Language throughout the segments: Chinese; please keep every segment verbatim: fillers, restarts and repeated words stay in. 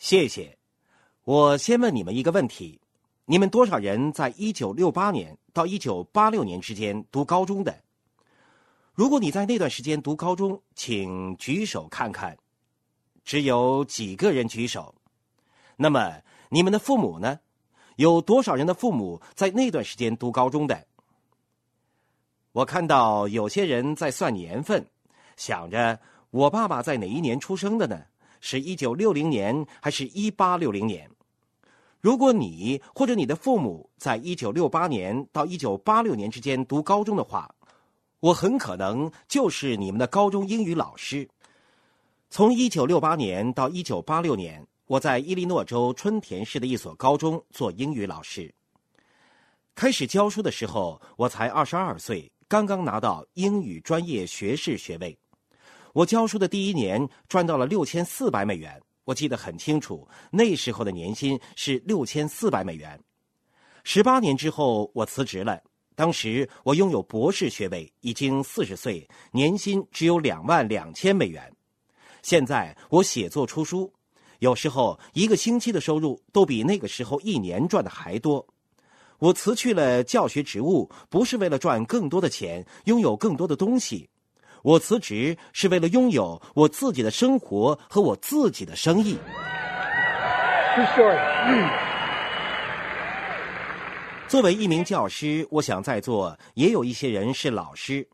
谢谢。我先问你们一个问题，你们多少人在一九六八年到一九八六年之间读高中的？如果你在那段时间读高中，请举手看看。只有几个人举手。那么你们的父母呢？有多少人的父母在那段时间读高中的？我看到有些人在算年份，想着我爸爸在哪一年出生的呢？是一九六零年还是一八六零年？如果你或者你的父母在一九六八年到一九八六年之间读高中的话，我很可能就是你们的高中英语老师。从一九六八年到一九八六年，我在伊利诺州春田市的一所高中做英语老师。开始教书的时候，我才二十二岁，刚刚拿到英语专业学士学位。我教书的第一年赚到了六千四百美元，我记得很清楚，那时候的年薪是六千四百美元。十八年之后，我辞职了。当时我拥有博士学位，已经四十岁，年薪只有两万两千美元。现在我写作出书，有时候一个星期的收入都比那个时候一年赚的还多。我辞去了教学职务，不是为了赚更多的钱，拥有更多的东西。我辞职是为了拥有我自己的生活和我自己的生意。作为一名教师，我想在座也有一些人是老师。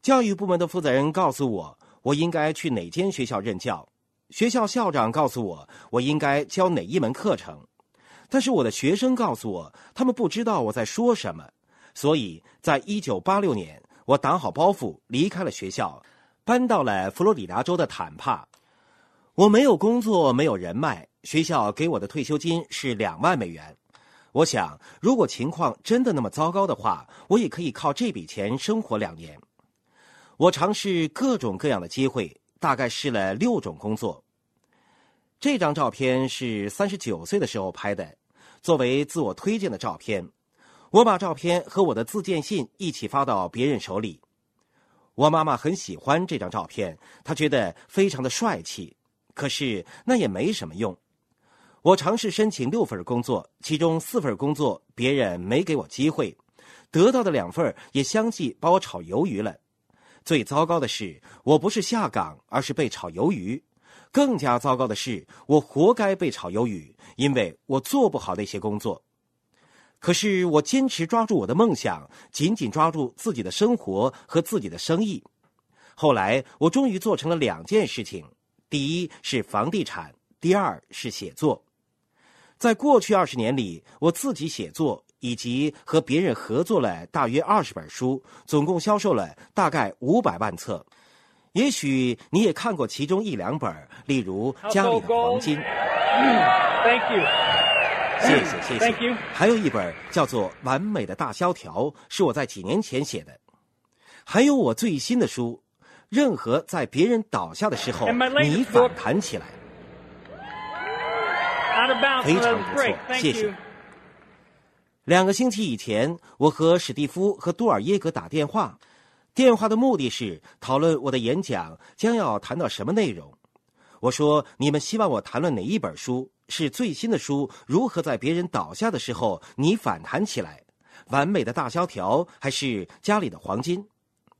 教育部门的负责人告诉我，我应该去哪间学校任教。学校校长告诉我，我应该教哪一门课程。但是我的学生告诉我，他们不知道我在说什么。所以在一九八六年，我打好包袱离开了学校，搬到了佛罗里达州的坦帕。我没有工作，没有人脉，学校给我的退休金是两万美元。我想，如果情况真的那么糟糕的话，我也可以靠这笔钱生活两年。我尝试各种各样的机会，大概试了六种工作。这张照片是三十九岁的时候拍的，作为自我推荐的照片。我把照片和我的自荐信一起发到别人手里。我妈妈很喜欢这张照片，她觉得非常的帅气，可是那也没什么用。我尝试申请六份工作，其中四份工作别人没给我机会，得到的两份也相继把我炒鱿鱼了。最糟糕的是，我不是下岗，而是被炒鱿鱼。更加糟糕的是，我活该被炒鱿鱼，因为我做不好那些工作。可是我坚持抓住我的梦想，紧紧抓住自己的生活和自己的生意。后来我终于做成了两件事情，第一是房地产，第二是写作。在过去二十年里，我自己写作以及和别人合作了大约二十本书，总共销售了大概五百万册。也许你也看过其中一两本，例如《家里的黄金》。Thank you。谢谢谢谢。还有一本叫做《完美的大萧条》，是我在几年前写的。还有我最新的书《任何在别人倒下的时候你反弹起来》，非常不错，谢谢。两个星期以前，我和史蒂夫和杜尔耶格打电话，电话的目的是讨论我的演讲将要谈到什么内容。我说，你们希望我谈论哪一本书？是最新的书《如何在别人倒下的时候你反弹起来》，完美的大萧条，还是家里的黄金？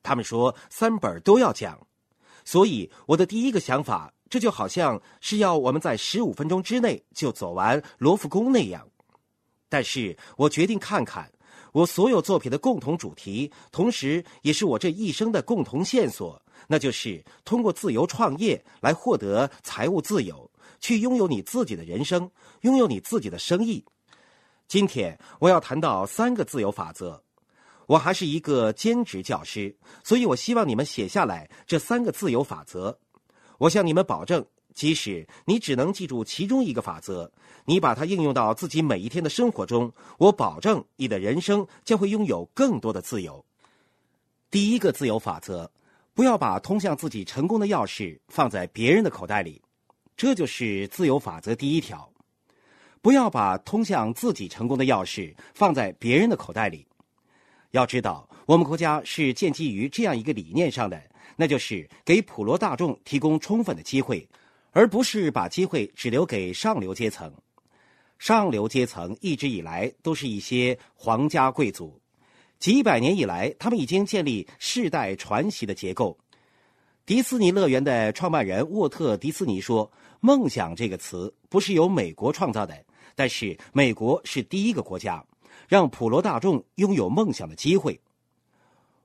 他们说三本都要讲。所以我的第一个想法，这就好像是要我们在十五分钟之内就走完罗浮宫那样。但是我决定看看我所有作品的共同主题，同时也是我这一生的共同线索，那就是通过自由创业来获得财务自由，去拥有你自己的人生，拥有你自己的生意。今天我要谈到三个自由法则。我还是一个兼职教师，所以我希望你们写下来这三个自由法则。我向你们保证，即使你只能记住其中一个法则，你把它应用到自己每一天的生活中，我保证你的人生将会拥有更多的自由。第一个自由法则，不要把通向自己成功的钥匙放在别人的口袋里。这就是自由法则第一条，不要把通向自己成功的钥匙放在别人的口袋里。要知道，我们国家是建基于这样一个理念上的，那就是给普罗大众提供充分的机会，而不是把机会只留给上流阶层。上流阶层一直以来都是一些皇家贵族，几百年以来他们已经建立世代传习的结构。迪士尼乐园的创办人沃特·迪士尼说，梦想这个词不是由美国创造的，但是美国是第一个国家让普罗大众拥有梦想的机会。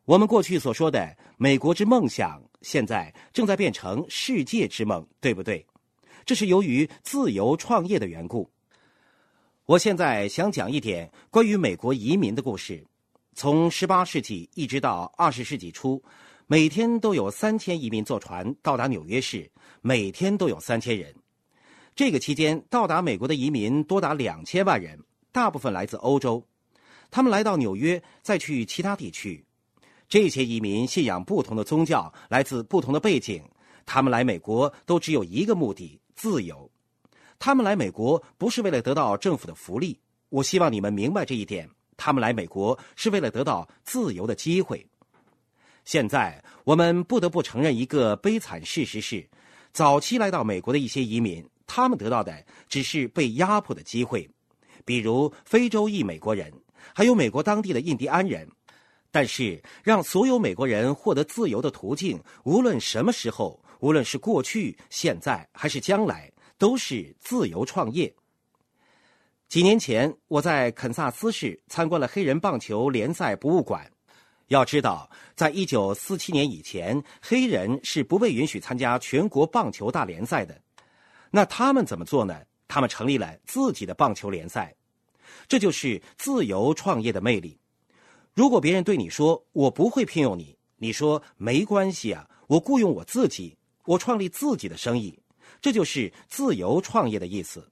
我们过去所说的美国之梦想，现在正在变成世界之梦，对不对？这是由于自由创业的缘故。我现在想讲一点关于美国移民的故事。从十八世纪一直到二十世纪初，每天都有三千移民坐船到达纽约市，每天都有三千人。这个期间到达美国的移民多达两千万人，大部分来自欧洲。他们来到纽约，再去其他地区。这些移民信仰不同的宗教，来自不同的背景。他们来美国都只有一个目的，自由。他们来美国不是为了得到政府的福利，我希望你们明白这一点。他们来美国是为了得到自由的机会。现在我们不得不承认一个悲惨事实是，早期来到美国的一些移民，他们得到的只是被压迫的机会，比如非洲裔美国人，还有美国当地的印第安人。但是让所有美国人获得自由的途径，无论什么时候，无论是过去、现在还是将来，都是自由创业。几年前我在肯萨斯市参观了黑人棒球联赛博物馆。要知道，在一九四七年以前，黑人是不被允许参加全国棒球大联赛的。那他们怎么做呢？他们成立了自己的棒球联赛。这就是自由创业的魅力。如果别人对你说我不会聘用你，你说没关系啊，我雇佣我自己，我创立自己的生意，这就是自由创业的意思。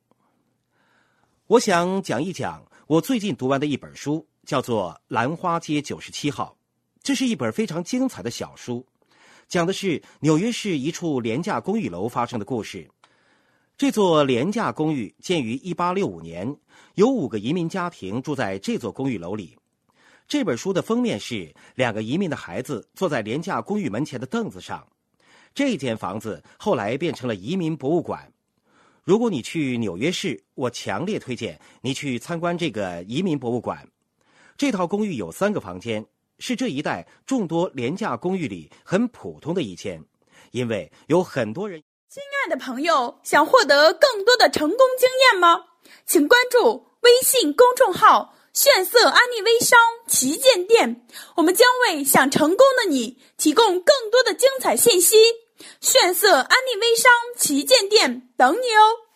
我想讲一讲我最近读完的一本书，叫做《兰花街九十七号》。这是一本非常精彩的小书，讲的是纽约市一处廉价公寓楼发生的故事。这座廉价公寓建于一八六五年，有五个移民家庭住在这座公寓楼里。这本书的封面是两个移民的孩子坐在廉价公寓门前的凳子上。这间房子后来变成了移民博物馆。如果你去纽约市，我强烈推荐你去参观这个移民博物馆。这套公寓有三个房间，是这一带众多廉价公寓里很普通的一间，因为有很多人。亲爱的朋友，想获得更多的成功经验吗？请关注微信公众号炫色安利微商旗舰店，我们将为想成功的你提供更多的精彩信息。炫色安利微商旗舰店等你哦。